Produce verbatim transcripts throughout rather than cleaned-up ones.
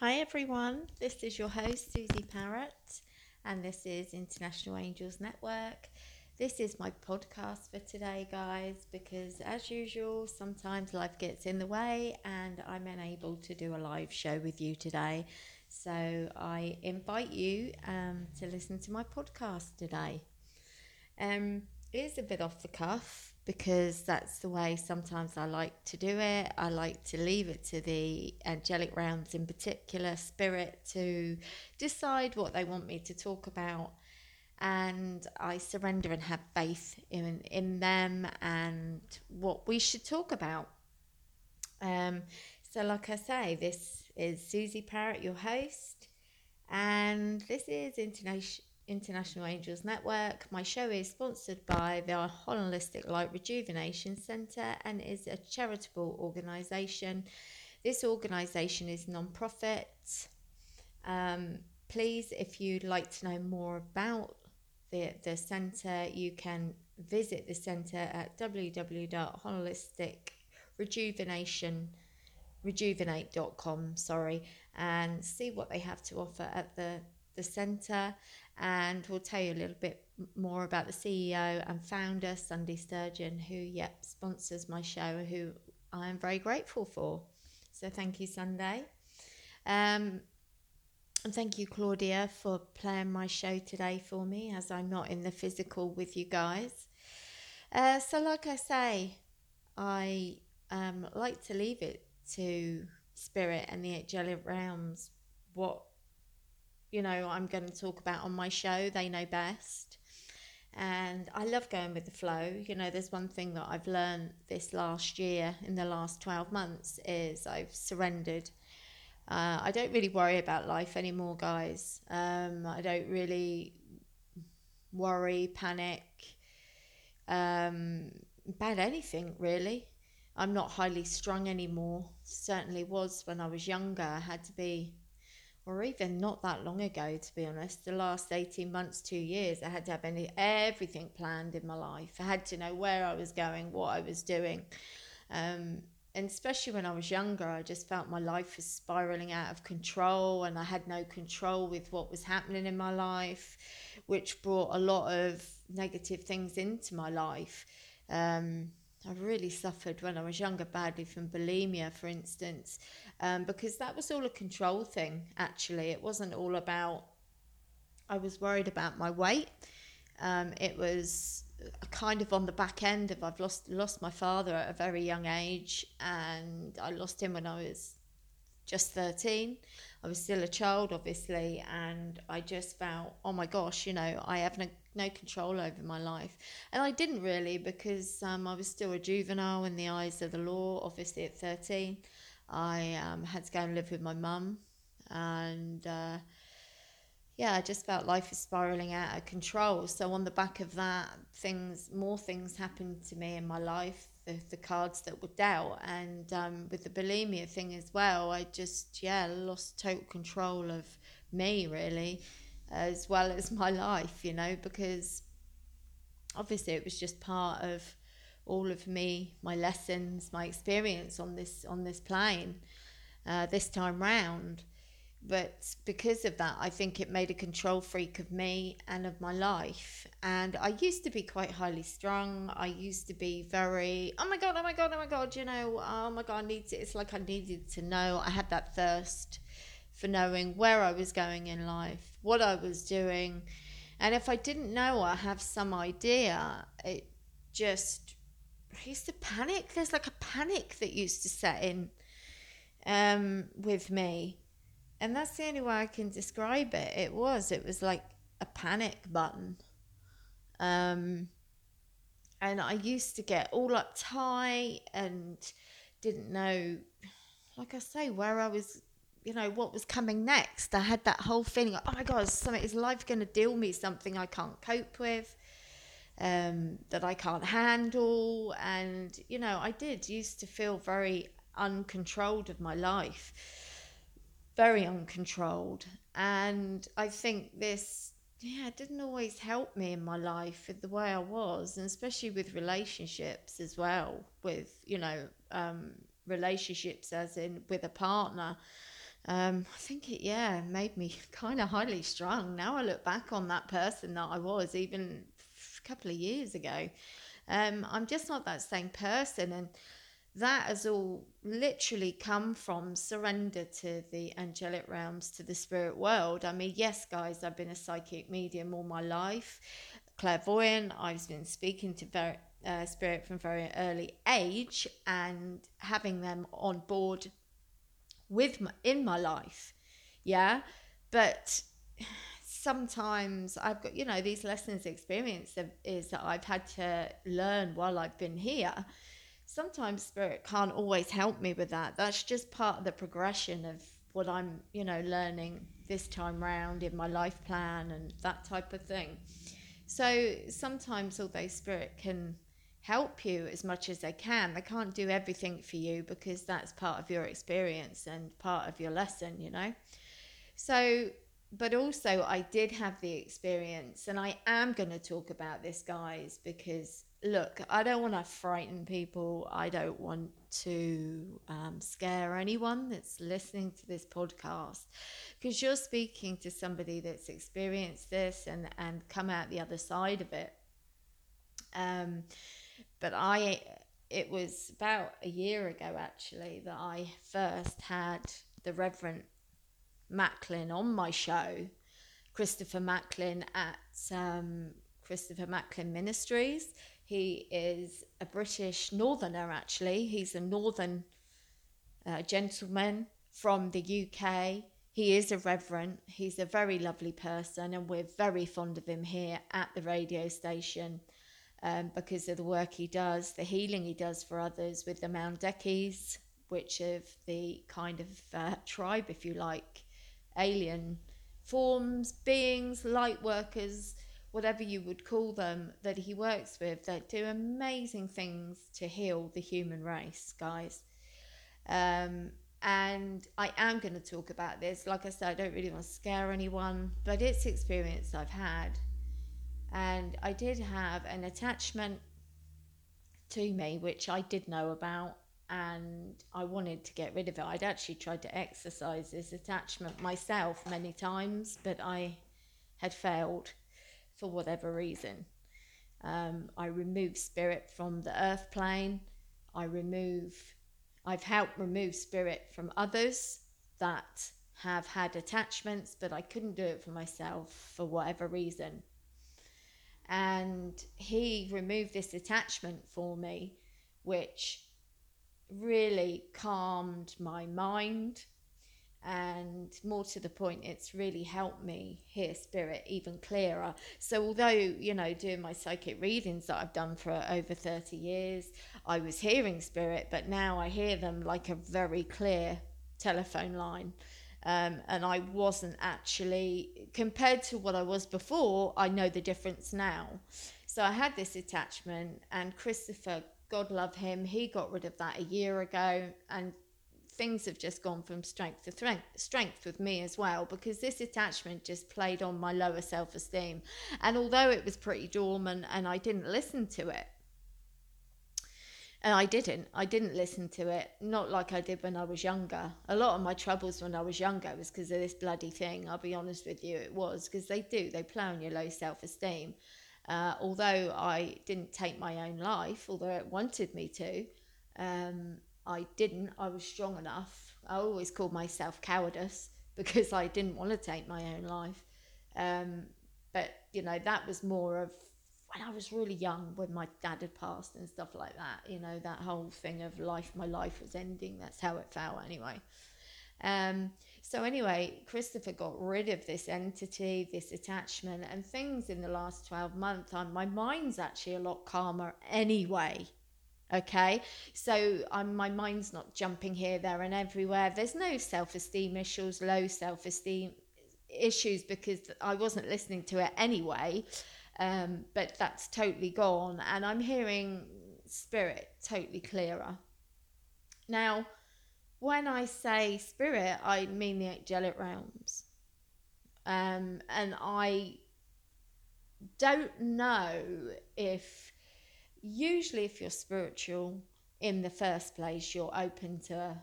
Hi everyone, this is your host Susie Parrott and this is International Angels Network. This is my podcast for today, guys, because as usual sometimes life gets in the way and I'm unable to do a live show with you today. So I invite you um, to listen to my podcast today. Um, it is a bit off the cuff because that's the way sometimes I like to do it. I like to leave it to the angelic realms, in particular spirit, to decide what they want me to talk about, and I surrender and have faith in in them and what we should talk about. Um, so like I say, this is Susie Parrott, your host, and this is International International Angels Network. My show is sponsored by the Holistic Light Rejuvenation Center and is a charitable organization. This organization is non-profit. Um, please, if you'd like to know more about the, the center, you can visit the center at w w w dot holistic rejuvenation rejuvenate dot com, sorry, and see what they have to offer at the the center. And we'll tell you a little bit more about the C E O and founder, Sunday Sturgeon, who, yep, sponsors my show, who I am very grateful for. So thank you, Sunday. Um, and thank you, Claudia, for playing my show today for me, as I'm not in the physical with you guys. Uh, so like I say, I um, like to leave it to spirit and the angelic realms what you know, I'm going to talk about on my show. They know best. And I love going with the flow. You know, there's one thing that I've learned this last year, in the last twelve months, is I've surrendered. Uh, I don't really worry about life anymore, guys. Um, I don't really worry, panic, um, about anything, really. I'm not highly strung anymore. Certainly was when I was younger. I had to be, or even not that long ago, to be honest, the last eighteen months, two years, I had to have any, everything planned in my life. I had to know where I was going, what I was doing. Um, and especially when I was younger, I just felt my life was spiraling out of control and I had no control with what was happening in my life, which brought a lot of negative things into my life. Um, I really suffered when I was younger badly from bulimia, for instance, um, because that was all a control thing, actually. It wasn't all about, I was worried about my weight. Um, it was kind of on the back end of, I've lost, lost my father at a very young age, and I lost him when I was just thirteen. I was still a child, obviously, and I just felt, oh my gosh, you know, I have no, no control over my life. And I didn't really, because um, I was still a juvenile in the eyes of the law, obviously, at thirteen. I um, had to go and live with my mum, and uh, yeah, I just felt life was spiralling out of control. So on the back of that, things, more things happened to me in my life, the, the cards that were dealt. And um, with the bulimia thing as well, I just, yeah, lost total control of me, really, as well as my life, you know, because obviously it was just part of all of me, my lessons, my experience on this, on this plane, uh, this time round. But because of that, I think it made a control freak of me and of my life. And I used to be quite highly strung. I used to be very, oh my God, oh my God, oh my God, you know, oh my God, I need to, it's like I needed to know. I had that thirst for knowing where I was going in life, what I was doing. And if I didn't know or I have some idea, it just, I used to panic. There's like a panic that used to set in um, with me. And that's the only way I can describe it. It was, it was like a panic button. Um, and I used to get all uptight and didn't know, like I say, where I was, you know, what was coming next. I had that whole feeling like, oh my God, something, is life going to deal me something I can't cope with, um, that I can't handle? And, you know, I did used to feel very uncontrolled of my life. Very uncontrolled. And I think this, yeah, didn't always help me in my life with the way I was, and especially with relationships as well, with, you know, um, relationships as in with a partner. um, I think it, yeah, made me kind of highly strung. Now I look back on that person that I was even a couple of years ago. Um, I'm just not that same person. And that has all literally come from surrender to the angelic realms, to the spirit world. I mean, yes, guys, I've been a psychic medium all my life, clairvoyant. I've been speaking to very, uh, spirit from very early age and having them on board with my, in my life. Yeah. But sometimes I've got, you know, these lessons experience of, is that I've had to learn while I've been here. Sometimes spirit can't always help me with that. That's just part of the progression of what I'm, you know, learning this time round in my life plan and that type of thing. So sometimes, although spirit can help you as much as they can, they can't do everything for you because that's part of your experience and part of your lesson, you know. So, but also I did have the experience, and I am going to talk about this, guys, because look, I don't want to frighten people. I don't want to um, scare anyone that's listening to this podcast, because you're speaking to somebody that's experienced this and, and come out the other side of it. Um, but I, it was about a year ago, actually, that I first had the Reverend Macklin on my show, Christopher Macklin at um, Christopher Macklin Ministries. He is a British northerner, actually. He's a northern uh, gentleman from the U K. He is a reverend. He's a very lovely person, and we're very fond of him here at the radio station um, because of the work he does, the healing he does for others with the Moundekis, which of the kind of uh, tribe, if you like, alien forms, beings, light workers, whatever you would call them, that he works with, that do amazing things to heal the human race, guys. Um, and I am going to talk about this. Like I said, I don't really want to scare anyone, but it's experience I've had. And I did have an attachment to me, which I did know about, and I wanted to get rid of it. I'd actually tried to exercise this attachment myself many times, but I had failed. For whatever reason, um, I remove spirit from the earth plane. I remove, I've helped remove spirit from others that have had attachments, but I couldn't do it for myself for whatever reason. And he removed this attachment for me, which really calmed my mind. And more to the point, it's really helped me hear spirit even clearer. So although, you know, doing my psychic readings that I've done for over thirty years, I was hearing spirit, but now I hear them like a very clear telephone line. Um, and I wasn't actually, compared to what I was before, I know the difference now. So I had this attachment, and Christopher, God love him, he got rid of that a year ago, and things have just gone from strength to strength, strength with me as well, because this attachment just played on my lower self-esteem. And although it was pretty dormant and I didn't listen to it, and I didn't, I didn't listen to it, not like I did when I was younger. A lot of my troubles when I was younger was because of this bloody thing. I'll be honest with you, it was, because they do, they play on your low self-esteem. Uh, although I didn't take my own life, although it wanted me to, um, I didn't, I was strong enough. I always called myself cowardice because I didn't want to take my own life. Um, but, you know, that was more of when I was really young, when my dad had passed and stuff like that, you know, that whole thing of life, my life was ending. That's how it felt anyway. Um, so anyway, Christopher got rid of this entity, this attachment, and things in the last twelve months, I'm, my mind's actually a lot calmer anyway. Okay, so um, my mind's not jumping here, there and everywhere. There's no self-esteem issues, low self-esteem issues, because I wasn't listening to it anyway, um, but that's totally gone. And I'm hearing spirit totally clearer. Now, when I say spirit, I mean the angelic realms. Um, and I don't know if... Usually if you're spiritual in the first place, you're open to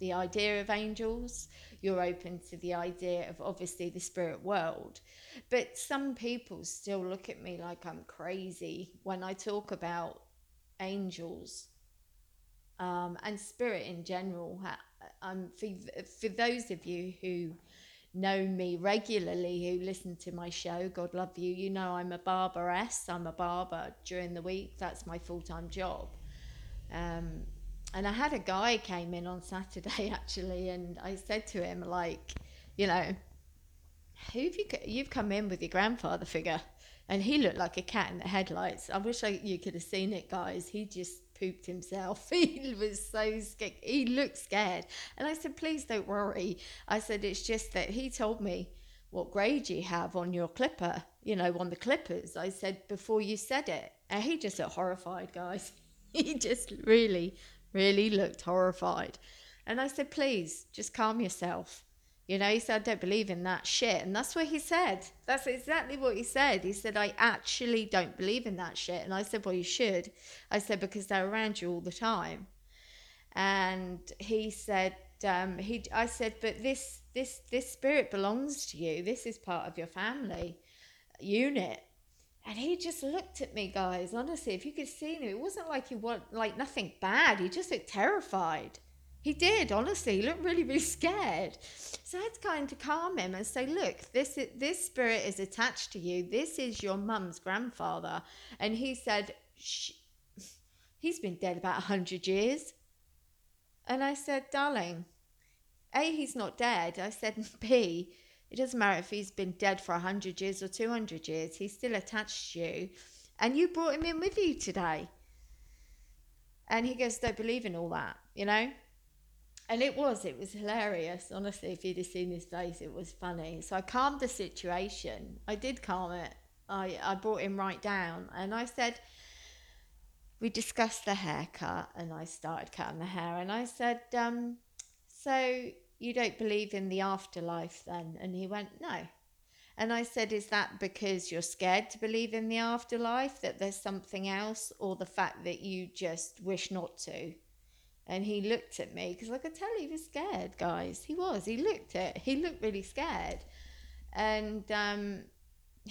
the idea of angels, you're open to the idea of obviously the spirit world. But some people still look at me like I'm crazy when I talk about angels um, and spirit in general. Um, for, for those of you who know me regularly, who listen to my show, God love you, you know I'm a barberess. I'm a barber during the week. That's my full-time job. Um, and I had a guy came in on Saturday actually, and I said to him, like, you know, who've you you've come in with your grandfather figure? And he looked like a cat in the headlights. I wish I, you could have seen it, guys. He just pooped himself. He was so scared. He looked scared. And I said, please don't worry. I said, it's just that he told me what grade you have on your clipper, you know, on the clippers. I said, before you said it. And he just looked horrified, guys. He just really, really looked horrified. And I said, please, just calm yourself. You know, he said, I don't believe in that shit. And that's what he said. That's exactly what he said. He said, I actually don't believe in that shit. And I said, well, you should. I said, because they're around you all the time. And he said, um, he. I said, but this, this, this spirit belongs to you. This is part of your family unit. And he just looked at me, guys. Honestly, if you could see him, it wasn't like he was like nothing bad. He just looked terrified. He did, honestly. He looked really, really scared. So I had to kind of calm him and say, look, this is, this spirit is attached to you. This is your mum's grandfather. And he said, Shh. He's been dead about one hundred years. And I said, darling, A, he's not dead. I said, B, it doesn't matter if he's been dead for one hundred years or two hundred years. He's still attached to you. And you brought him in with you today. And he goes, don't believe in all that, you know? And it was, it was hilarious. Honestly, if you'd have seen his face, it was funny. So I calmed the situation. I did calm it. I, I brought him right down. And I said, we discussed the haircut. And I started cutting the hair. And I said, um, so... you don't believe in the afterlife then? And he went, no. And I said, is that because you're scared to believe in the afterlife, that there's something else, or the fact that you just wish not to? And he looked at me, because I could tell he was scared, guys. He was, he looked it, he looked really scared. And um,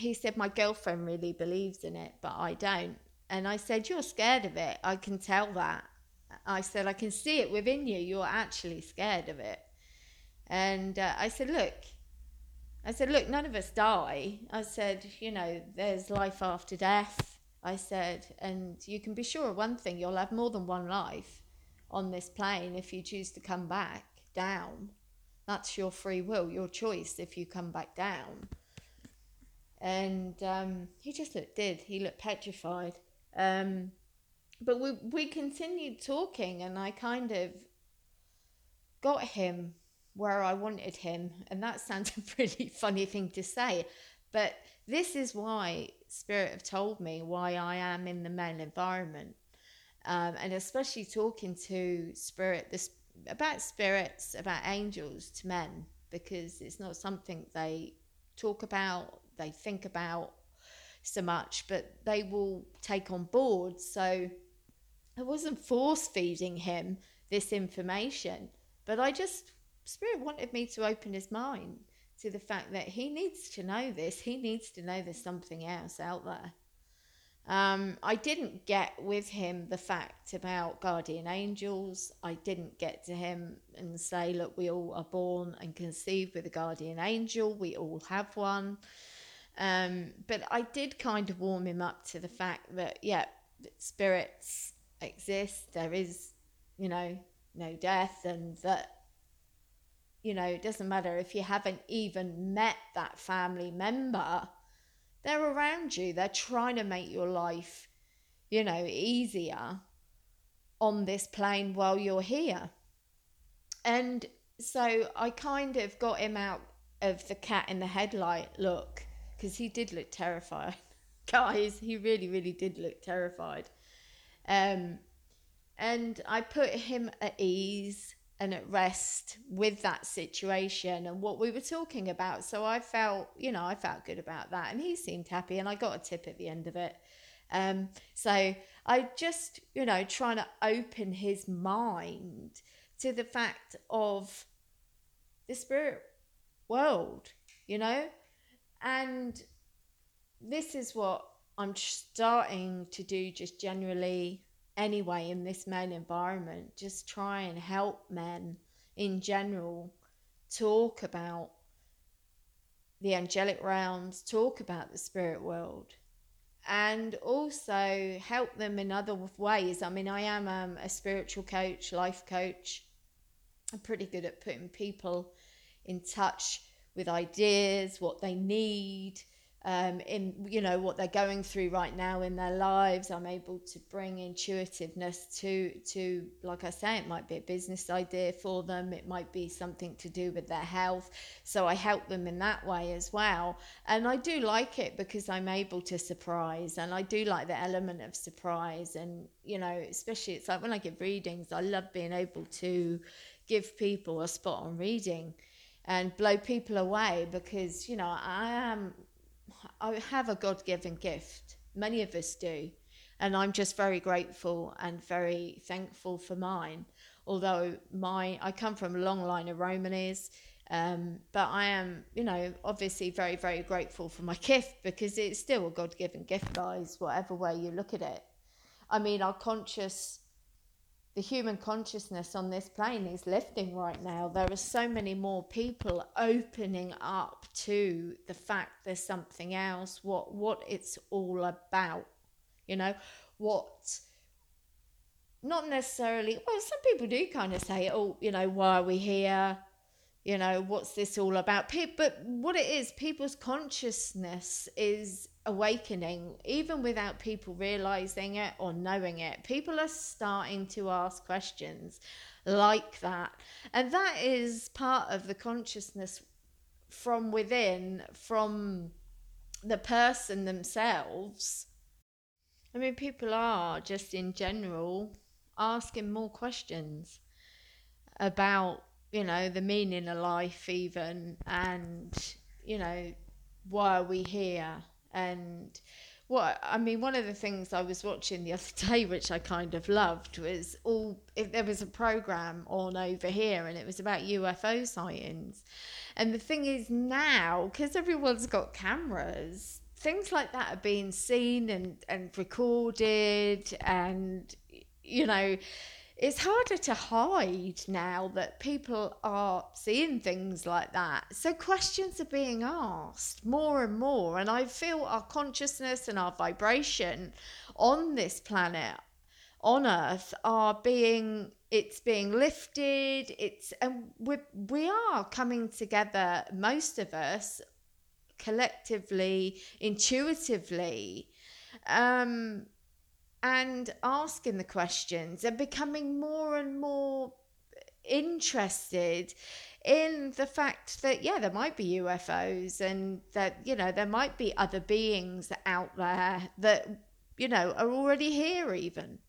he said, my girlfriend really believes in it, but I don't. And I said, you're scared of it, I can tell that. I said, I can see it within you, you're actually scared of it. And uh, I said, look, I said, look, none of us die. I said, you know, there's life after death. I said, and you can be sure of one thing, you'll have more than one life on this plane if you choose to come back down. That's your free will, your choice if you come back down. And um, he just looked, did, he looked petrified. Um, but we, we continued talking, and I kind of got him where I wanted him. And that sounds a pretty funny thing to say, but this is why Spirit have told me why I am in the male environment, um, and especially talking to Spirit this about spirits, about angels to men, because it's not something they talk about, they think about so much, but they will take on board. So I wasn't force feeding him this information, but I just... Spirit wanted me to open his mind to the fact that he needs to know this. He needs to know there's something else out there. Um, I didn't get with him the fact about guardian angels. I didn't get to him and say, look, we all are born and conceived with a guardian angel. We all have one. Um, but I did kind of warm him up to the fact that, yeah, spirits exist. There is, you know, no death, and that, you know, it doesn't matter if you haven't even met that family member, they're around you. They're trying to make your life, you know, easier on this plane while you're here. And so I kind of got him out of the cat in the headlight look, because he did look terrified. Guys, he really, really did look terrified. Um, and I put him at ease and at rest with that situation and what we were talking about. So I felt, you know, I felt good about that, and he seemed happy, and I got a tip at the end of it. Um, so I just, you know, trying to open his mind to the fact of the spirit world, you know? And this is what I'm starting to do just generally anyway in this male environment, just try and help men in general talk about the angelic realms, talk about the spirit world, and also help them in other ways. I mean, I am um, a spiritual coach, life coach. I'm pretty good at putting people in touch with ideas, what they need, um, in, you know, what they're going through right now in their lives. I'm able to bring intuitiveness to, to, like I say, it might be a business idea for them. It might be something to do with their health. So I help them in that way as well. And I do like it because I'm able to surprise, and I do like the element of surprise. And, you know, especially it's like when I give readings, I love being able to give people a spot on reading and blow people away, because, you know, I am, I have a God-given gift. Many of us do. And I'm just very grateful and very thankful for mine. Although my, I come from a long line of Romanys, um, but I am, you know, obviously very, very grateful for my gift, because it's still a God-given gift, guys, whatever way you look at it. I mean, our conscious, the human consciousness on this plane is lifting right now. There are so many more people opening up to the fact there's something else, what what it's all about, you know, what, not necessarily, well, some people do kind of say, oh, you know, why are we here? You know, what's this all about? Pe- but what it is, people's consciousness is awakening, even without people realizing it or knowing it. People are starting to ask questions like that, and that is part of the consciousness from within, from the person themselves. I mean, people are just in general asking more questions about, you know, the meaning of life even, and, you know, why are we here? And what, I mean, one of the things I was watching the other day, which I kind of loved, was all, if there was a program on over here, and it was about U F O sightings. And the thing is now, because everyone's got cameras, things like that are being seen and, and recorded, and, you know, it's harder to hide now that people are seeing things like that. So questions are being asked more and more. And I feel our consciousness and our vibration on this planet, on Earth, are being, it's being lifted. It's, and we we are coming together, most of us, collectively, intuitively, um, and asking the questions and becoming more and more interested in the fact that, yeah, there might be U F Os, and that, you know, there might be other beings out there that, you know, are already here even,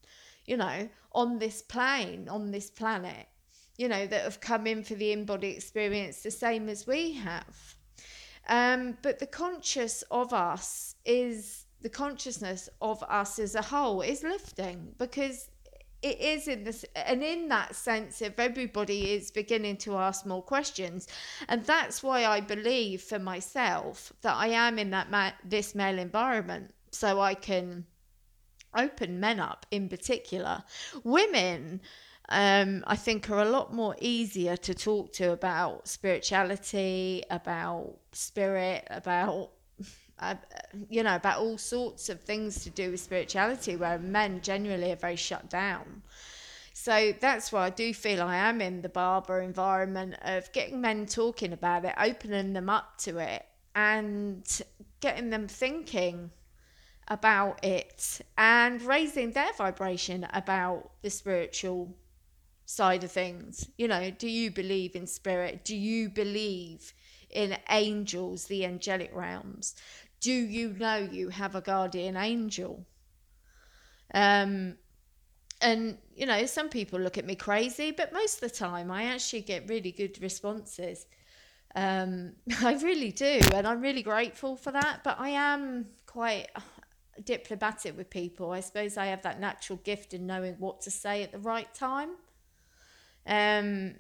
you know, on this plane, on this planet, you know, that have come in for the in-body experience the same as we have. Um, but the conscious of us is... the consciousness of us as a whole is lifting, because it is in this, and in that sense, if everybody is beginning to ask more questions. And that's why I believe for myself that I am in that ma- this male environment, so I can open men up in particular. Women, um, I think, are a lot more easier to talk to about spirituality, about spirit, about Uh, you know, about all sorts of things to do with spirituality, where men generally are very shut down. So that's why I do feel I am in the Barber environment of getting men talking about it, opening them up to it, and getting them thinking about it and raising their vibration about the spiritual side of things. You know, do you believe in spirit? Do you believe in angels, the angelic realms? Do you know you have a guardian angel? Um, and, you know, some people look at me crazy, but most of the time I actually get really good responses. Um, I really do, and I'm really grateful for that. But I am quite diplomatic with people. I suppose I have that natural gift in knowing what to say at the right time. um,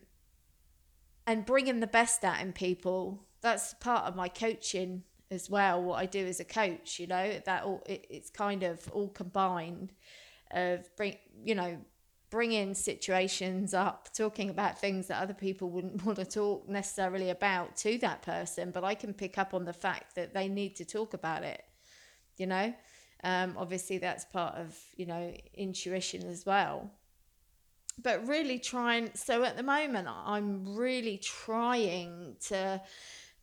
and bringing the best out in people. That's part of my coaching as well, what I do as a coach, you know, that all, it, it's kind of all combined of bring, you know, bringing situations up, talking about things that other people wouldn't want to talk necessarily about to that person, but I can pick up on the fact that they need to talk about it, you know. Um, obviously that's part of, you know, intuition as well. But really trying, so at the moment I'm really trying to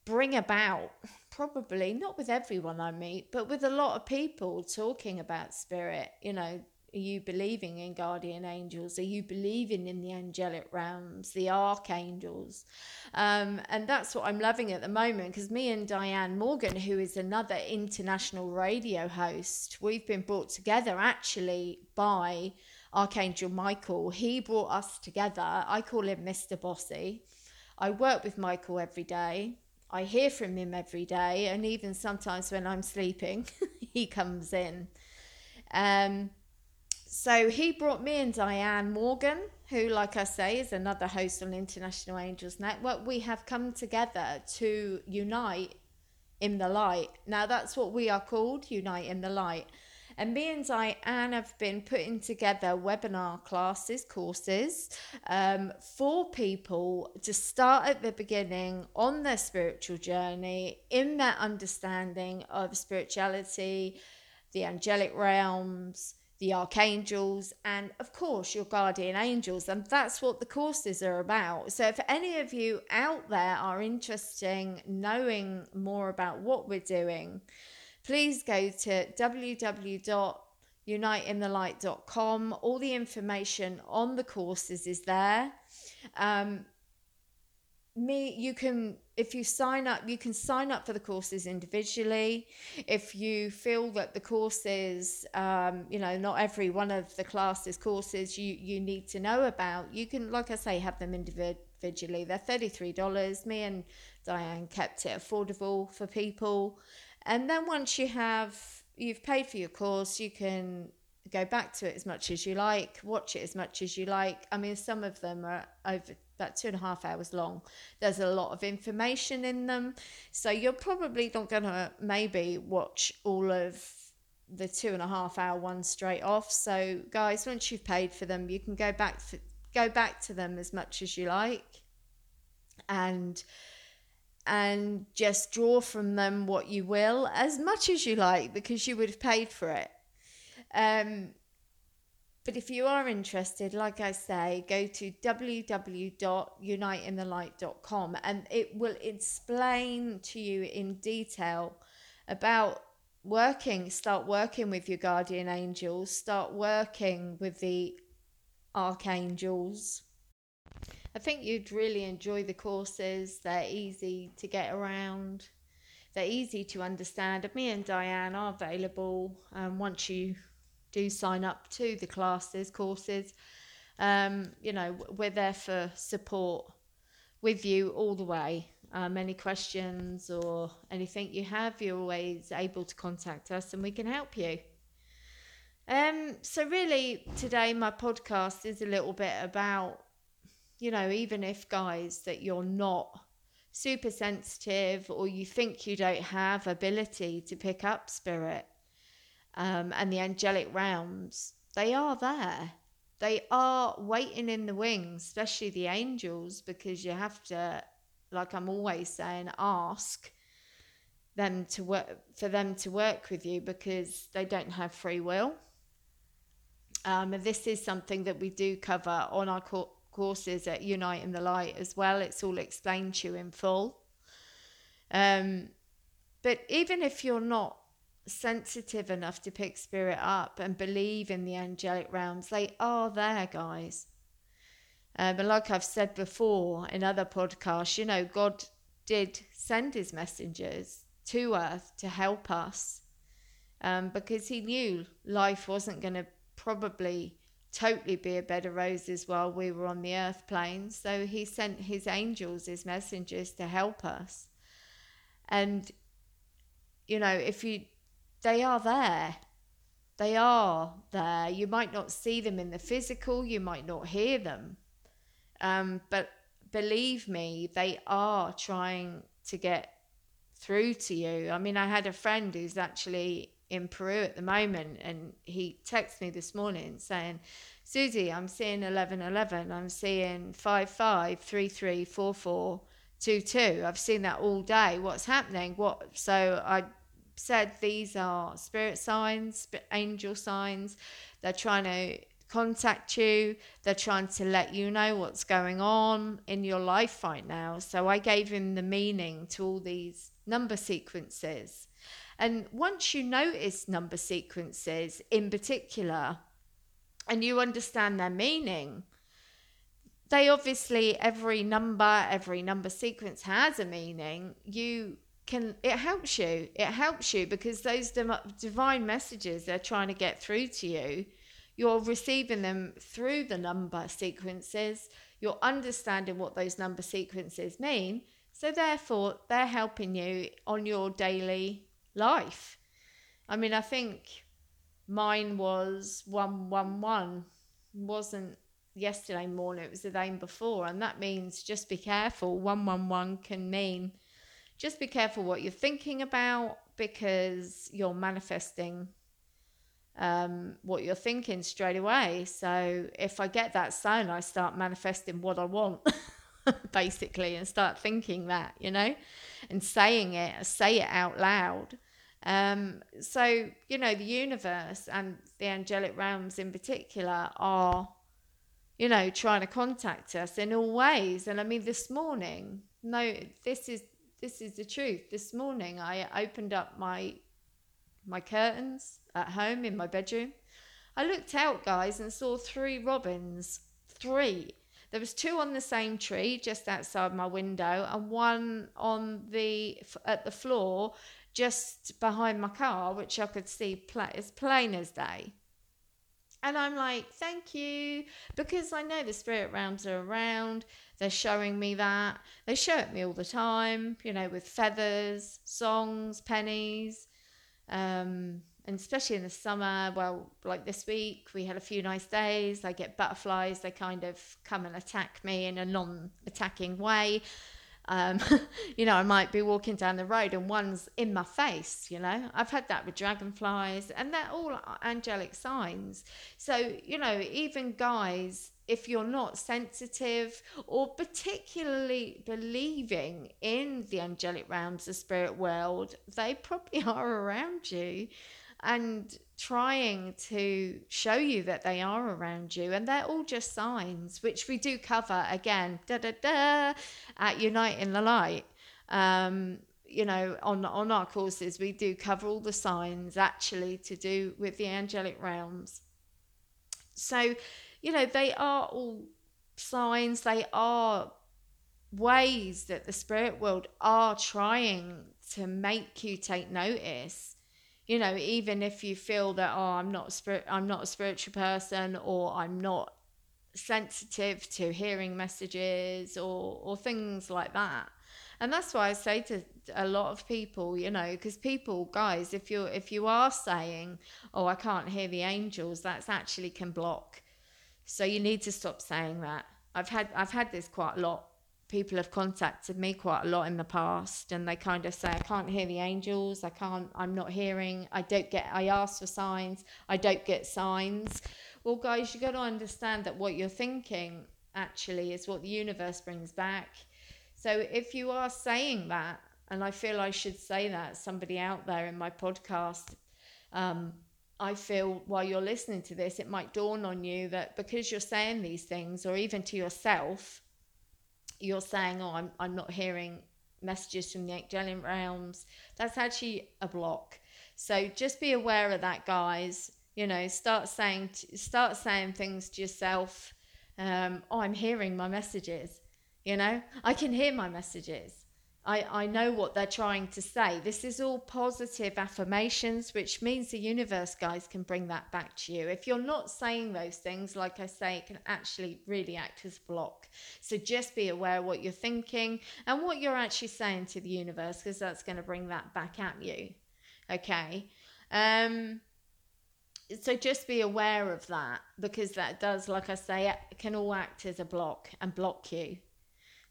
bring about, probably not with everyone I meet, but with a lot of people, talking about spirit. You know, are you believing in guardian angels? Are you believing in the angelic realms, the archangels? Um, and that's what I'm loving at the moment, because me and Diane Morgan, who is another international radio host, we've been brought together actually by Archangel Michael. He brought us together. I call him Mister Bossy. I work with Michael every day. I hear from him every day, and even sometimes when I'm sleeping, he comes in. Um, so he brought me and Diane Morgan, who, like I say, is another host on International Angels Network. We have come together to unite in the light. Now, that's what we are called, Unite in the Light. And me and Diane have been putting together webinar classes, courses, um, for people to start at the beginning on their spiritual journey, in their understanding of spirituality, the angelic realms, the archangels, and of course your guardian angels. And that's what the courses are about. So if any of you out there are interested in knowing more about what we're doing, please go to w w w dot unite in the light dot com. All the information on the courses is there. Um, me, you can, if you sign up, you can sign up for the courses individually. If you feel that the courses, um, you know, not every one of the classes, courses you, you need to know about, you can, like I say, have them individually. They're thirty-three dollars. Me and Diane kept it affordable for people. And then once you have, you've paid for your course, you can go back to it as much as you like, watch it as much as you like. I mean, some of them are over about two and a half hours long. There's a lot of information in them. So you're probably not going to maybe watch all of the two and a half hour ones straight off. So guys, once you've paid for them, you can go back, for, go back to them as much as you like. And... and just draw from them what you will, as much as you like, because you would have paid for it. Um, but if you are interested, like I say, go to w w w dot unite in the light dot com, and it will explain to you in detail about working, start working with your guardian angels, start working with the archangels. I think you'd really enjoy the courses. They're easy to get around. They're easy to understand. Me and Diane are available um, once you do sign up to the classes, courses. Um, you know, we're there for support with you all the way. Um, any questions or anything you have, you're always able to contact us and we can help you. Um, so really today my podcast is a little bit about, you know, even if, guys, that you're not super sensitive or you think you don't have ability to pick up spirit um, and the angelic realms, they are there. They are waiting in the wings, especially the angels, because you have to, like I'm always saying, ask them to work, for them to work with you, because they don't have free will. Um, and this is something that we do cover on our course. courses at Unite in the Light as well. It's all explained to you in full. Um, but even if you're not sensitive enough to pick spirit up and believe in the angelic realms, they are there, guys. Uh, but like I've said before in other podcasts, you know, God did send his messengers to earth to help us um, because he knew life wasn't going to probably totally be a bed of roses while we were on the earth plane. So he sent his angels, his messengers, to help us. And you know, if you they are there they are there you might not see them in the physical, you might not hear them, Um, but believe me, they are trying to get through to you. I mean, I had a friend who's actually in Peru at the moment, and he texted me this morning saying, Susie, I'm seeing eleven eleven, I'm seeing five five, three three, four four, two two. I've seen that all day. What's happening? What? So I said, these are spirit signs, angel signs. They're trying to contact you. They're trying to let you know what's going on in your life right now. So I gave him the meaning to all these number sequences. And once you notice number sequences in particular, and you understand their meaning, they obviously, every number, every number sequence has a meaning. You can, it helps you. It helps you because those divine messages they're trying to get through to you, you're receiving them through the number sequences. You're understanding what those number sequences mean. So therefore, they're helping you on your daily life. I mean, I think mine was one one one. Wasn't yesterday morning, it was the day before. And that means just be careful. one one one can mean just be careful what you're thinking about, because you're manifesting Um, what you're thinking straight away. So if I get that sign, I start manifesting what I want, basically, and start thinking that, you know, and saying it, I say it out loud. Um, so, you know, the universe and the angelic realms in particular are, you know, trying to contact us in all ways. And I mean, this morning, no, this is, this is the truth. This morning, I opened up my my curtains at home in my bedroom. I looked out, guys, and saw three robins. Three. There was two on the same tree just outside my window, and one on the at the floor just behind my car, which I could see pla- as plain as day. And I'm like, thank you, because I know the spirit realms are around. They're showing me that. They show it me all the time, you know, with feathers, songs, pennies. Um, and especially in the summer, well, like this week, we had a few nice days. I get butterflies. They kind of come and attack me in a non-attacking way. Um, you know, I might be walking down the road and one's in my face, you know. I've had that with dragonflies, and they're all angelic signs. So, you know, even guys, if you're not sensitive or particularly believing in the angelic realms, the spirit world, they probably are around you and trying to show you that they are around you. And they're all just signs, which we do cover again, da da da, at Unite in the Light. Um, you know, on, on our courses, we do cover all the signs actually to do with the angelic realms. So, you know, they are all signs. They are ways that the spirit world are trying to make you take notice. You know, even if you feel that, oh, I'm not spirit, I'm not a spiritual person, or I'm not sensitive to hearing messages, or or things like that. And that's why I say to a lot of people, you know, because people, guys, if you're if you are saying, oh, I can't hear the angels, that's actually can block. So you need to stop saying that. I've had I've had this quite a lot. People have contacted me quite a lot in the past, and they kind of say, I can't hear the angels. I can't, I'm not hearing. I don't get, I ask for signs. I don't get signs. Well, guys, you got to understand that what you're thinking actually is what the universe brings back. So if you are saying that, and I feel I should say that, somebody out there in my podcast, um, I feel while you're listening to this, it might dawn on you that because you're saying these things, or even to yourself, you're saying, oh, I'm I'm not hearing messages from the angelic realms. That's actually a block. So just be aware of that, guys. You know, start saying start saying things to yourself. Um, oh, I'm hearing my messages. You know, I can hear my messages. I, I know what they're trying to say. This is all positive affirmations, which means the universe, guys, can bring that back to you. If you're not saying those things, like I say, it can actually really act as a block. So just be aware of what you're thinking and what you're actually saying to the universe, because that's going to bring that back at you. Okay. Um, so just be aware of that, because that does, like I say, it can all act as a block and block you.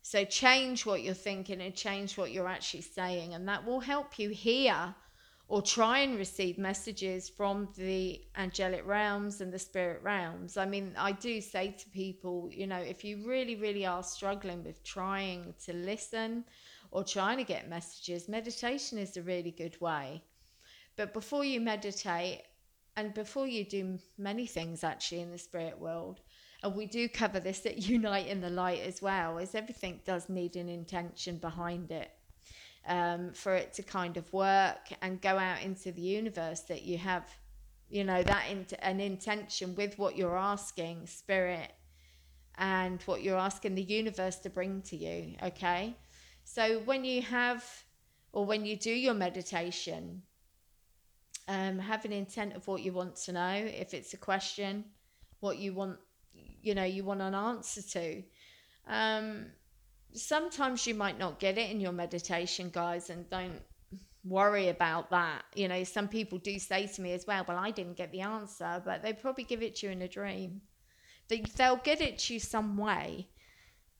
So change what you're thinking and change what you're actually saying, and that will help you hear or try and receive messages from the angelic realms and the spirit realms. I mean, I do say to people, you know, if you really, really are struggling with trying to listen or trying to get messages, meditation is a really good way. But before you meditate, and before you do many things actually in the spirit world, and we do cover this at Unite in the Light as well, is everything does need an intention behind it. Um, for it to kind of work and go out into the universe, that you have, you know, that in, an intention with what you're asking spirit and what you're asking the universe to bring to you. Okay, so when you have, or when you do your meditation, um, have an intent of what you want to know. If it's a question, what you want, you know, you want an answer to. Um, sometimes you might not get it in your meditation, guys, and don't worry about that. You know, some people do say to me as well, well, I didn't get the answer, but they probably give it to you in a dream. They, they'll get it to you some way.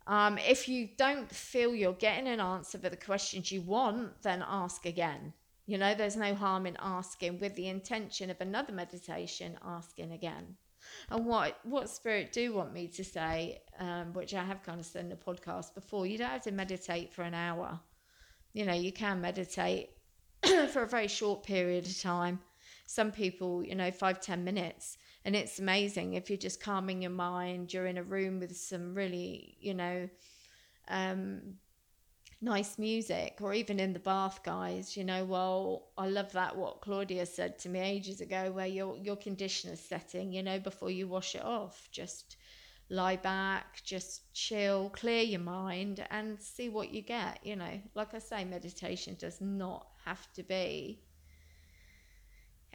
Um, if you don't feel you're getting an answer for the questions you want, then ask again. You know, there's no harm in asking with the intention of another meditation, asking again. And what what spirit do want me to say, um, which I have kind of said in the podcast before, you don't have to meditate for an hour. You know, you can meditate for a very short period of time. Some people, you know, five, ten minutes. And it's amazing if you're just calming your mind, you're in a room with some really, you know, um, nice music, or even in the bath, guys. You know, well, I love that what Claudia said to me ages ago, where your your conditioner's setting, you know, before you wash it off, just lie back, just chill, clear your mind and see what you get. You know, like I say, meditation does not have to be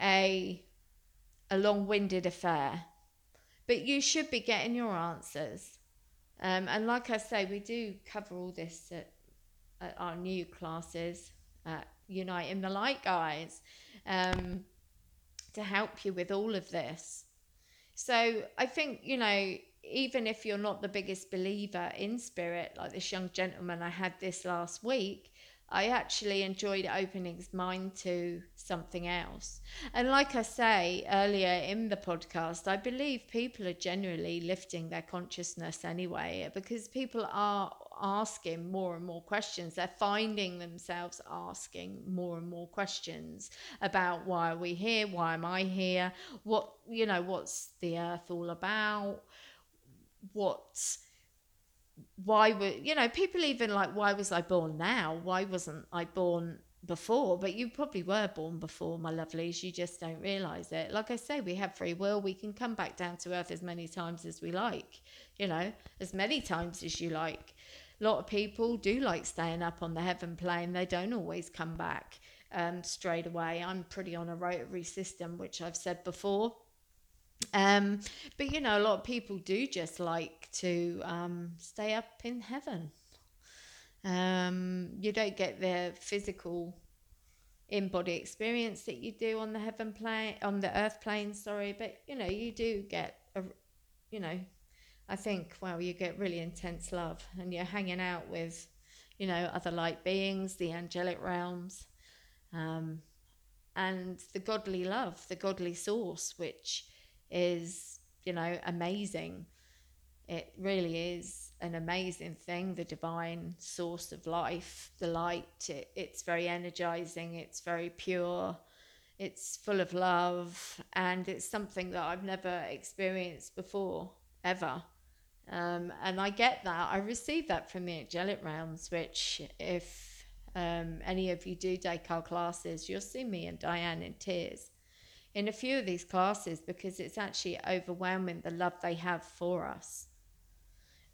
a a long-winded affair, but you should be getting your answers. Um, and like I say, we do cover all this at At our new classes at Unite in the Light, guys, um, to help you with all of this. So I think, you know, even if you're not the biggest believer in spirit, like this young gentleman I had this last week, I actually enjoyed opening his mind to something else. And like I say earlier in the podcast, I believe people are generally lifting their consciousness anyway, because people are asking more and more questions. They're finding themselves asking more and more questions about why are we here? Why am I here? What, you know, what's the earth all about? What? Why were, you know, people even like, why was I born now? Why wasn't I born before? But you probably were born before, my lovelies. You just don't realize it. Like I say, we have free will. We can come back down to earth as many times as we like, you know, as many times as you like. A lot of people do like staying up on the heaven plane. They don't always come back um, straight away. I'm pretty on a rotary system, which I've said before. Um, but you know, a lot of people do just like to, um, stay up in heaven. Um, you don't get the physical in-body experience that you do on the heaven plane, on the earth plane, sorry. But you know, you do get, a, you know, I think, well, you get really intense love and you're hanging out with, you know, other light beings, the angelic realms, um, and the godly love, the godly source, which is, you know, amazing. It really is an amazing thing, the divine source of life, the light. It, it's very energizing, it's very pure, it's full of love, and it's something that I've never experienced before, ever. Um, and I get that. I receive that from the angelic realms, which if um, any of you do take our classes, you'll see me and Diane in tears in a few of these classes, because it's actually overwhelming the love they have for us,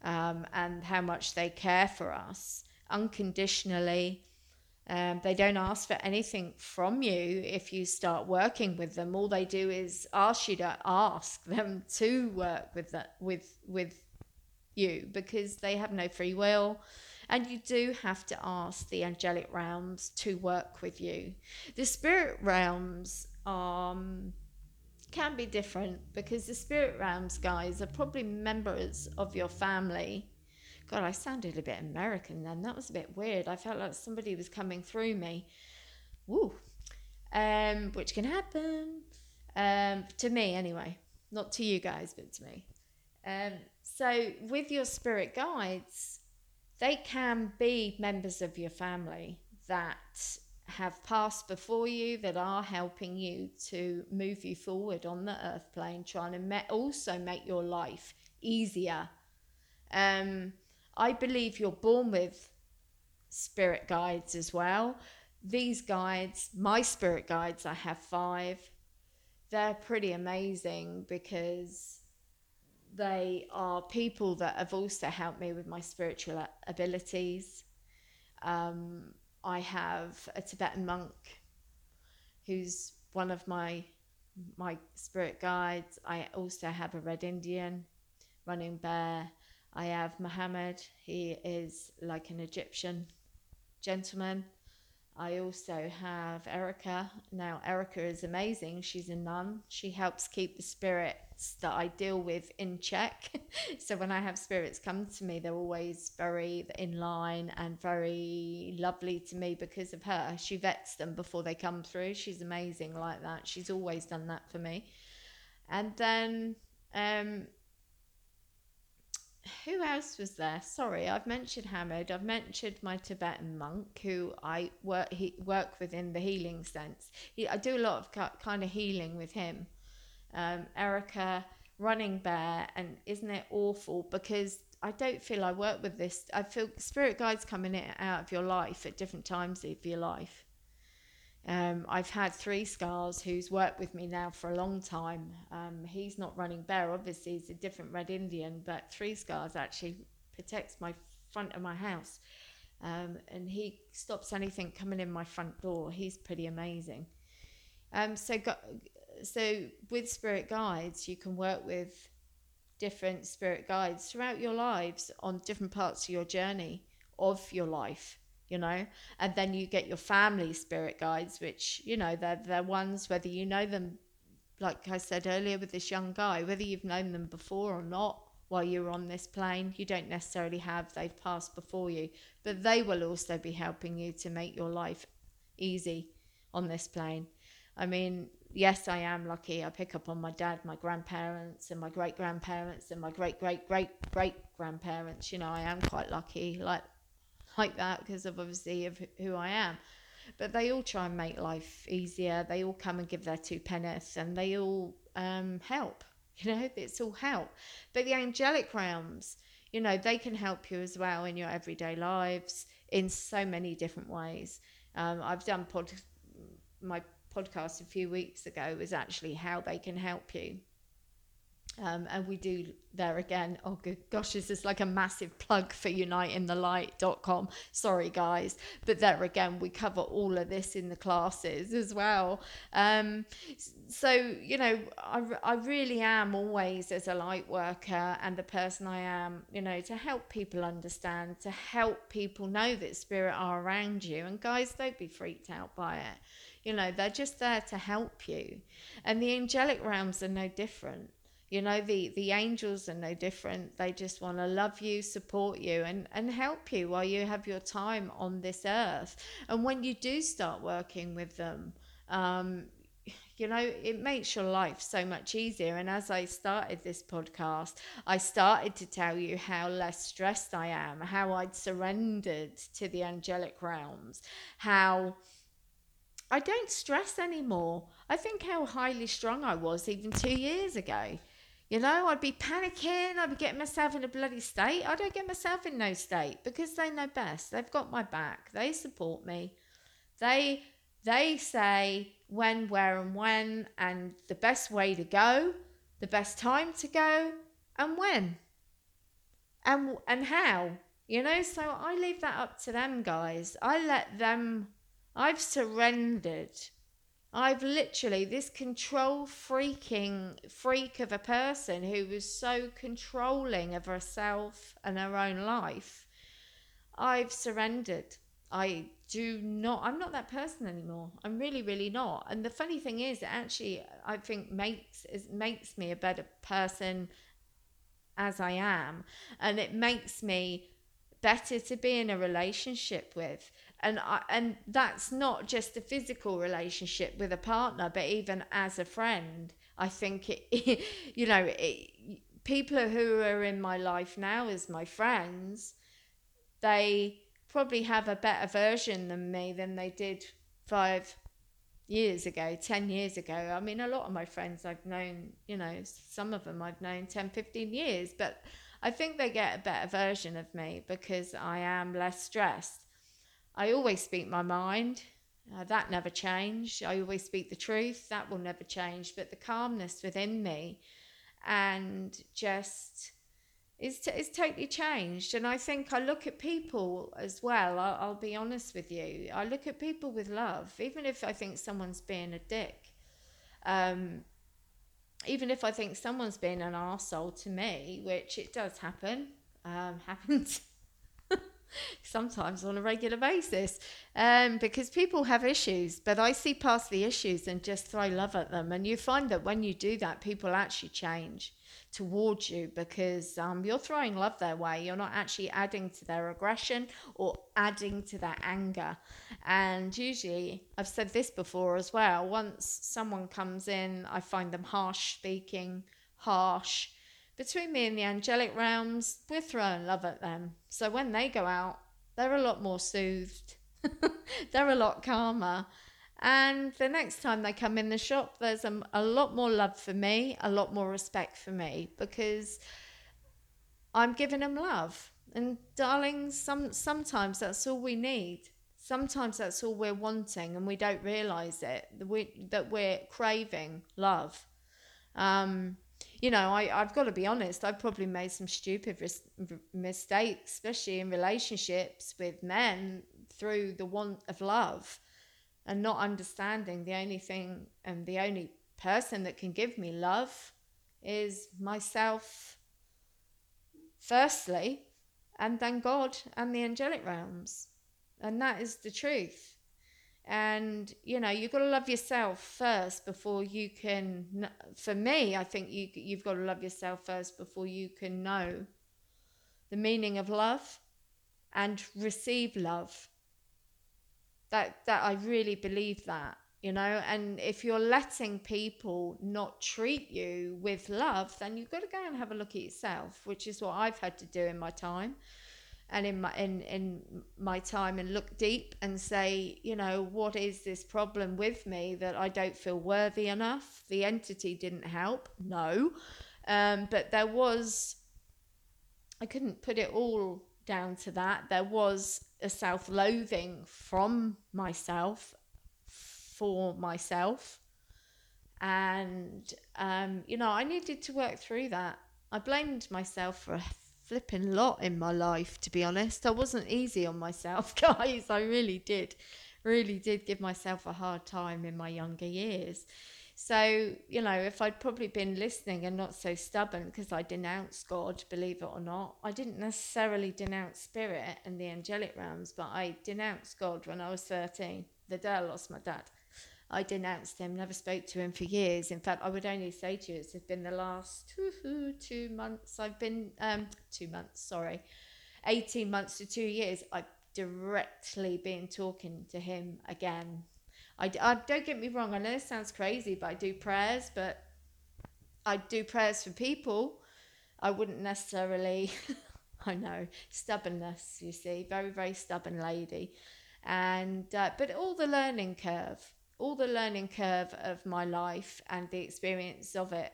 um, and how much they care for us unconditionally. Um, they don't ask for anything from you if you start working with them. All they do is ask you to ask them to work with that, with with you, because they have no free will. And you do have to ask the angelic realms to work with you. The spirit realms, Um, can be different, because the spirit realms guys are probably members of your family. God, I sounded a bit American then. That was a bit weird. I felt like somebody was coming through me. Woo. Um, which can happen. Um, to me anyway. Not to you guys, but to me. Um, so with your spirit guides, they can be members of your family that have passed before you, that are helping you to move you forward on the earth plane, trying to me- also make your life easier. Um, I believe you're born with spirit guides as well. These guides, my spirit guides, I have five. They're pretty amazing because they are people that have also helped me with my spiritual abilities. Um, I have a Tibetan monk who's one of my my spirit guides. I also have a red Indian, running bear. I have Muhammad. He is like an Egyptian gentleman. I also have Erica. Now, Erica is amazing. She's a nun. She helps keep the spirits that I deal with in check. So when I have spirits come to me, they're always very in line and very lovely to me because of her. She vets them before they come through. She's amazing like that. She's always done that for me. And then, um, who else was there? Sorry, I've mentioned Hamid. I've mentioned my Tibetan monk who I work he, work with in the healing sense. He, I do a lot of kind of healing with him. Um, Erica, Running Bear, and isn't it awful? Because I don't feel I work with this. I feel spirit guides come in and out of your life at different times of your life. Um, I've had three scars who's worked with me now for a long time. Um, he's not Running Bear, obviously, he's a different red Indian, but three scars actually protects my front of my house. Um, and he stops anything coming in my front door. He's pretty amazing. Um, so, got, so with spirit guides, you can work with different spirit guides throughout your lives on different parts of your journey of your life. You know, and then you get your family spirit guides, which, you know, they're, they're ones, whether you know them, like I said earlier with this young guy, whether you've known them before or not while you're on this plane, you don't necessarily have, they've passed before you, but they will also be helping you to make your life easy on this plane. I mean, yes, I am lucky. I pick up on my dad, my grandparents and my great-grandparents and my great-great-great-great-grandparents. You know, I am quite lucky, like, like that because of obviously of who I am, but they all try and make life easier. They all come and give their two penneth and they all um help, you know, it's all help. But the angelic realms, you know, they can help you as well in your everyday lives in so many different ways. um I've done pod my podcast a few weeks ago was actually how they can help you. Um, and we do there again. Oh, good gosh, this is like a massive plug for unite in the light dot com. Sorry, guys. But there again, we cover all of this in the classes as well. Um, so, you know, I, I really am always as a light worker and the person I am, you know, to help people understand, to help people know that spirit are around you. And guys, don't be freaked out by it. You know, they're just there to help you. And the angelic realms are no different. You know, the, the angels are no different. They just want to love you, support you, and, and help you while you have your time on this earth. And when you do start working with them, um, you know, it makes your life so much easier. And as I started this podcast, I started to tell you how less stressed I am, how I'd surrendered to the angelic realms, how I don't stress anymore. I think how highly strung I was even two years ago. You know, I'd be panicking. I'd be getting myself in a bloody state. I don't get myself in no state because they know best. They've got my back. They support me. They they say when, where, and when, and the best way to go, the best time to go, and when, and and how. You know, so I leave that up to them, guys. I let them. I've surrendered. I've literally, this control freaking freak of a person who was so controlling of herself and her own life, I've surrendered. I do not, I'm not that person anymore. I'm really, really not. And the funny thing is, it actually, I think makes, it makes me a better person as I am. And it makes me better to be in a relationship with. And I, and that's not just a physical relationship with a partner, but even as a friend. I think, it, you know, it, people who are in my life now as my friends, they probably have a better version than me than they did five years ago, ten years ago. I mean, a lot of my friends I've known, you know, some of them I've known ten, fifteen years, but I think they get a better version of me because I am less stressed. I always speak my mind. Uh, that never changed. I always speak the truth. That will never change. But the calmness within me and just is t- is totally changed. And I think I look at people as well. I'll, I'll be honest with you. I look at people with love, even if I think someone's being a dick. Um, even if I think someone's being an arsehole to me, which it does happen, um, happens sometimes on a regular basis, um, because people have issues, but I see past the issues and just throw love at them. And you find that when you do that, people actually change towards you because um, you're throwing love their way. You're not actually adding to their aggression or adding to their anger. And usually, I've said this before as well, once someone comes in, I find them harsh speaking, harsh. Between me and the angelic realms, we're throwing love at them. So when they go out, they're a lot more soothed. They're a lot calmer. And the next time they come in the shop, there's a, a lot more love for me, a lot more respect for me, because I'm giving them love. And darling, some, sometimes that's all we need. Sometimes that's all we're wanting, and we don't realize it, that, we, that we're craving love. Um... You know, I, I've got to be honest, I've probably made some stupid ris- mistakes, especially in relationships with men, through the want of love and not understanding the only thing and the only person that can give me love is myself firstly, and then God and the angelic realms. And that is the truth. And, you know, you've got to love yourself first before you can, for me, I think you, you've got to love yourself first before you can know the meaning of love and receive love. That, that I really believe that, you know, and if you're letting people not treat you with love, then you've got to go and have a look at yourself, which is what I've had to do in my time. And in my in, in my time, and look deep and say, you know, what is this problem with me that I don't feel worthy enough? The entity didn't help, no. Um, but there was, I couldn't put it all down to that. There was a self-loathing from myself, for myself. And, um, you know, I needed to work through that. I blamed myself for a flipping lot in my life, to be honest. I wasn't easy on myself, guys. I really did, really did give myself a hard time in my younger years. So, you know, if I'd probably been listening and not so stubborn, because I denounced God, believe it or not. I didn't necessarily denounce spirit and the angelic realms, but I denounced God when I was thirteen, the day I lost my dad. I denounced him, never spoke to him for years. In fact, I would only say to you, it's been the last two months, I've been, um, two months, sorry, eighteen months to two years, I've directly been talking to him again. I, I, don't get me wrong, I know this sounds crazy, but I do prayers, but I do prayers for people. I wouldn't necessarily, I know, stubbornness, you see, very, very stubborn lady. And, uh, but all the learning curve. all the learning curve of my life and the experience of it.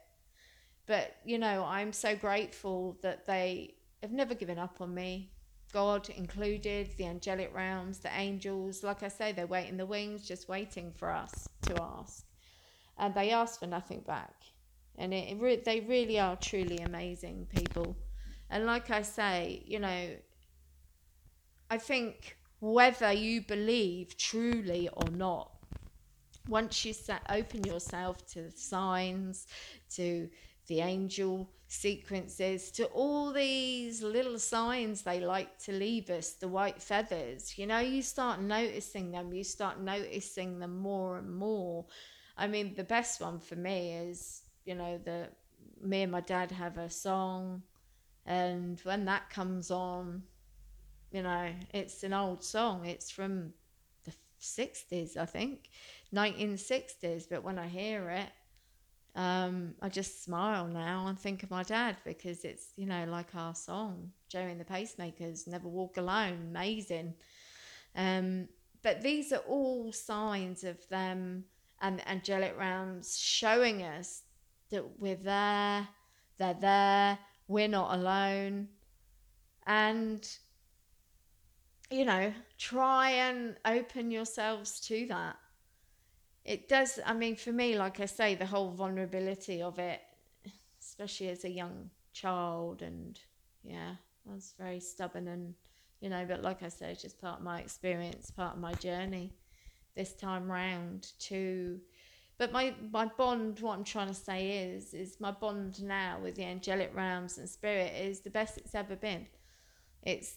But, you know, I'm so grateful that they have never given up on me, God included, the angelic realms, the angels. Like I say, they wait in the wings, just waiting for us to ask. And they ask for nothing back. And it, it re- they really are truly amazing people. And like I say, you know, I think whether you believe truly or not, once you set, open yourself to the signs, to the angel sequences, to all these little signs they like to leave us, the white feathers. You know, you start noticing them, you start noticing them more and more. I mean, the best one for me is, you know, the me and my dad have a song, and when that comes on, you know, it's an old song, it's from the sixties, I think, nineteen sixties, but when I hear it, Um, I just smile now and think of my dad, because it's, you know, like our song, Gerry and the Pacemakers, Never Walk Alone, amazing. Um, but these are all signs of them and the angelic realms showing us that we're there, they're there, we're not alone. And, you know, try and open yourselves to that. It does, I mean, for me, like I say, the whole vulnerability of it, especially as a young child, and yeah, I was very stubborn and, you know, but like I say, it's just part of my experience, part of my journey this time round too. But my, my bond, what I'm trying to say is, is my bond now with the angelic realms and spirit is the best it's ever been. It's,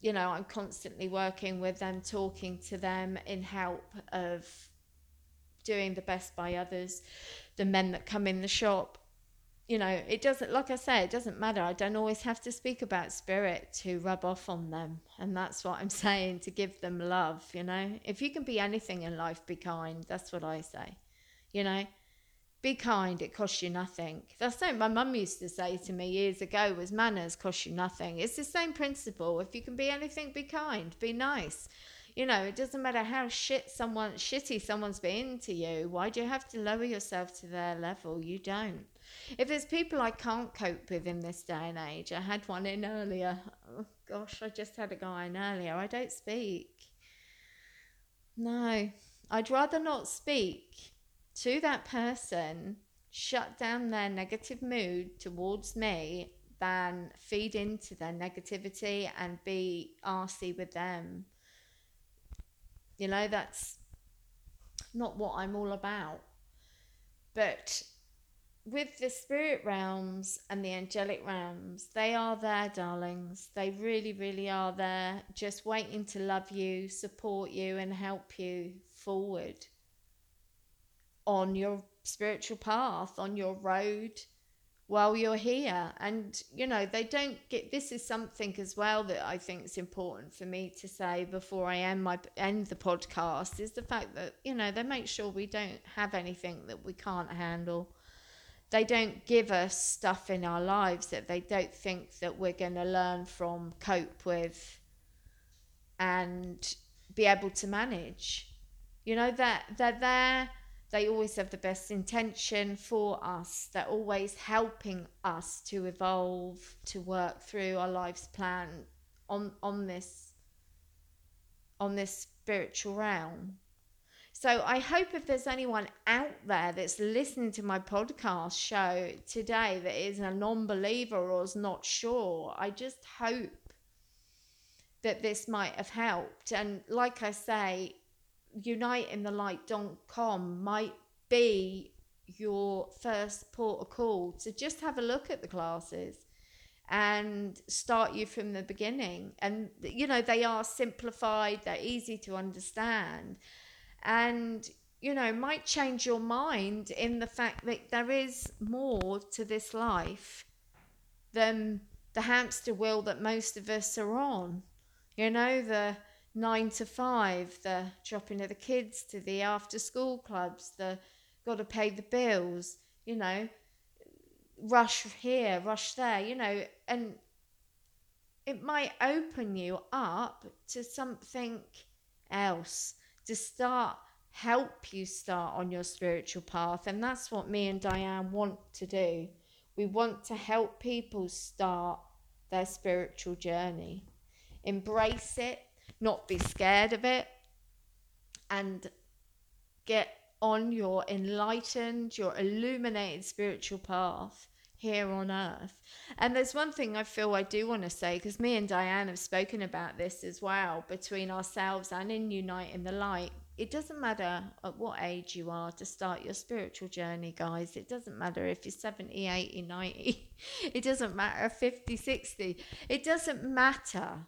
you know, I'm constantly working with them, talking to them in help of doing the best by others, the men that come in the shop. You know, it doesn't, like I say, it doesn't matter. I don't always have to speak about spirit to rub off on them. And that's what I'm saying, to give them love, you know. If you can be anything in life, be kind. That's what I say, you know. Be kind, it costs you nothing. That's something my mum used to say to me years ago, was manners cost you nothing. It's the same principle. If you can be anything, be kind, be nice. You know, it doesn't matter how shit someone, shitty someone's been to you. Why do you have to lower yourself to their level? You don't. If there's people I can't cope with in this day and age, I had one in earlier. Oh, gosh, I just had a guy in earlier. I don't speak. No, I'd rather not speak to that person, shut down their negative mood towards me, than feed into their negativity and be arsey with them. You know, that's not what I'm all about. But with the spirit realms and the angelic realms, they are there, darlings. They really, really are there, just waiting to love you, support you, and help you forward on your spiritual path, on your road while you're here. And, you know, they don't get, this is something as well that I think is important for me to say before I end my end the podcast, is the fact that, you know, they make sure we don't have anything that we can't handle. They don't give us stuff in our lives that they don't think that we're going to learn from, cope with, and be able to manage. You know, that they're, they're there. They always have the best intention for us. They're always helping us to evolve, to work through our life's plan on on this on this spiritual realm. So I hope if there's anyone out there that's listening to my podcast show today that is a non-believer or is not sure, I just hope that this might have helped. And like I say, unite in the light dot com might be your first port of call to just have a look at the classes and start you from the beginning. And, you know, they are simplified, they're easy to understand, and, you know, might change your mind in the fact that there is more to this life than the hamster wheel that most of us are on. You know, the nine to five, the dropping of the kids to the after school clubs, the got to pay the bills, you know, rush here, rush there, you know, and it might open you up to something else, to start, help you start on your spiritual path. And that's what me and Diane want to do. We want to help people start their spiritual journey, embrace it, not be scared of it, and get on your enlightened, your illuminated spiritual path here on earth. And there's one thing I feel I do want to say, because me and Diane have spoken about this as well between ourselves and in Unite in the Light, It doesn't matter at what age you are to start your spiritual journey, guys. It doesn't matter if you're seventy, eighty, ninety. It doesn't matter fifty, sixty. It doesn't matter.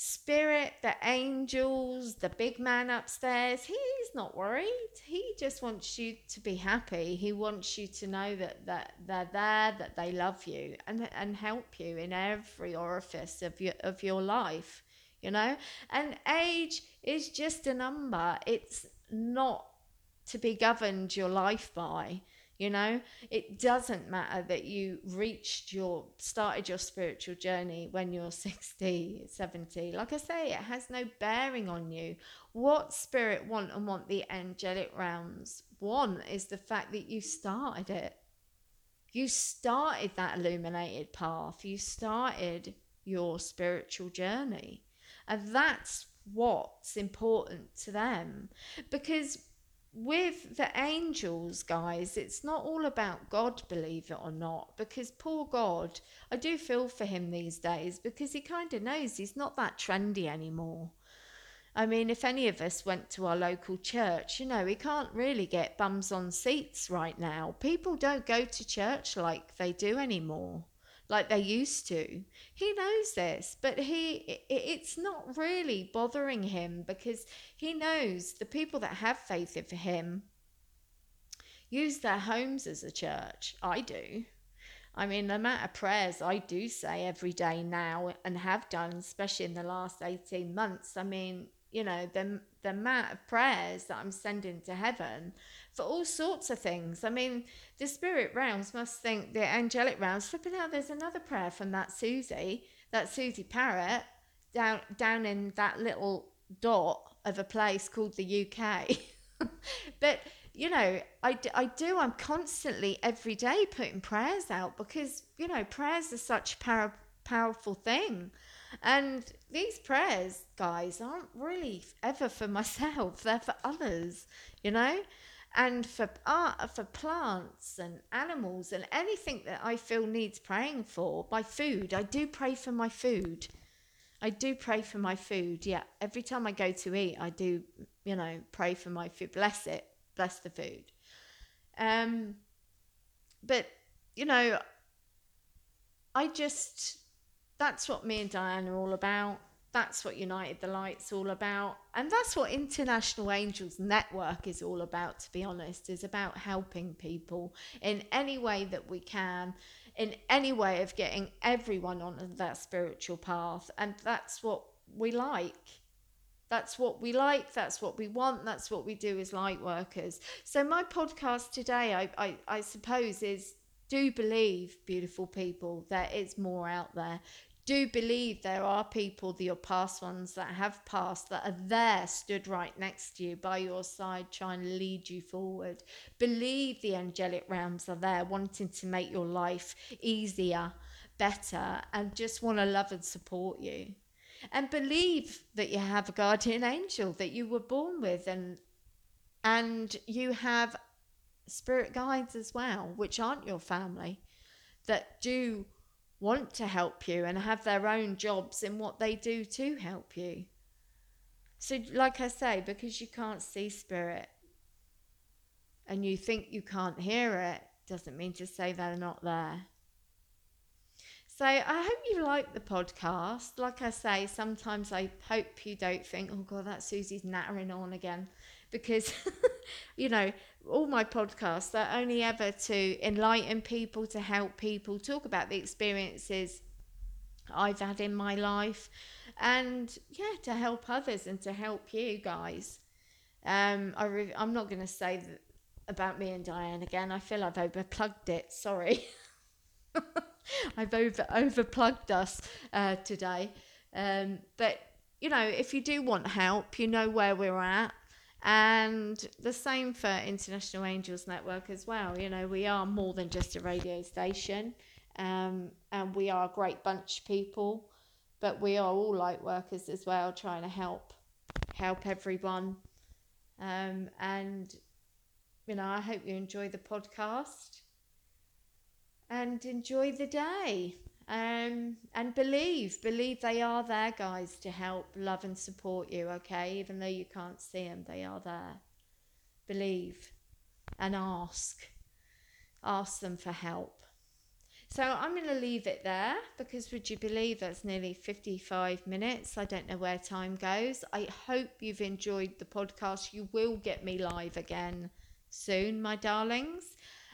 Spirit, the angels, the big man upstairs, he's not worried. He just wants you to be happy. He wants you to know that, that they're there, that they love you and and help you in every orifice of your of your life. You know, and age is just a number. It's not to be governed your life by, you know. It doesn't matter that you reached your, started your spiritual journey when you're sixty, seventy. Like I say, it has no bearing on you. What spirit want and want the angelic realms want is the fact that you started it. You started that illuminated path. You started your spiritual journey. And that's what's important to them. Because with the angels, guys, it's not all about God, believe it or not. Because poor God, I do feel for him these days, because he kind of knows he's not that trendy anymore. I mean, if any of us went to our local church, you know, we can't really get bums on seats right now. People don't go to church like they do anymore. Like they used to. He knows this, but he it's not really bothering him, because he knows the people that have faith in him use their homes as a church. I do. I mean, the amount of prayers I do say every day now and have done, especially in the last eighteen months, I mean, you know, the, the amount of prayers that I'm sending to heaven for all sorts of things. I mean, the spirit realms must think, the angelic realms, flipping out, there's another prayer from that Susie, that Susie Parrott, down, down in that little dot of a place called the U K. But, you know, I, I do, I'm constantly every day putting prayers out, because, you know, prayers are such a power, powerful thing. And these prayers, guys, aren't really ever for myself. They're for others, you know, and for art, for plants and animals and anything that I feel needs praying for. My food, I do pray for my food. I do pray for my food. Yeah, every time I go to eat, I do, you know, pray for my food. Bless it, bless the food. Um, but you know, I just. That's what me and Diane are all about. That's what United the Light's all about. And that's what International Angels Network is all about, to be honest, is about helping people in any way that we can, in any way of getting everyone on that spiritual path. And that's what we like. That's what we like. That's what we want. That's what we do as light workers. So my podcast today, I, I, I suppose, is do believe, beautiful people, that it's more out there. Do believe there are people, your past ones that have passed, that are there, stood right next to you, by your side, trying to lead you forward. Believe the angelic realms are there, wanting to make your life easier, better, and just want to love and support you. And believe that you have a guardian angel that you were born with, and and you have spirit guides as well, which aren't your family, that do want to help you and have their own jobs in what they do to help you. So like I say, because you can't see spirit and you think you can't hear it, doesn't mean to say they're not there. So I hope you like the podcast. Like I say, sometimes I hope you don't think, oh God, that Susie's nattering on again. Because, you know, all my podcasts are only ever to enlighten people, to help people, talk about the experiences I've had in my life, and yeah, to help others and to help you guys. Um, I re- I'm not going to say th- about me and Diane again. I feel I've overplugged it. Sorry, I've over overplugged us uh, today. Um, but you know, if you do want help, you know where we're at. And the same for International Angels Network as well. You know, we are more than just a radio station, um, and we are a great bunch of people, but we are all light workers as well, trying to help help everyone. Um, and, you know, I hope you enjoy the podcast and enjoy the day. Um, and believe, believe they are there, guys, to help, love and support you, okay? Even though you can't see them, they are there. Believe and ask. Ask them for help. So I'm going to leave it there, because would you believe that's nearly fifty-five minutes. I don't know where time goes. I hope you've enjoyed the podcast. You will get me live again soon, my darlings.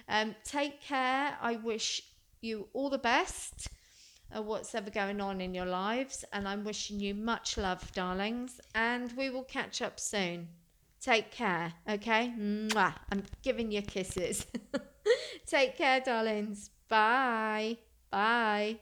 Um, take care. I wish you all the best of what's ever going on in your lives. And I'm wishing you much love, darlings. And we will catch up soon. Take care, okay? Mwah. I'm giving you kisses. Take care, darlings. Bye. Bye.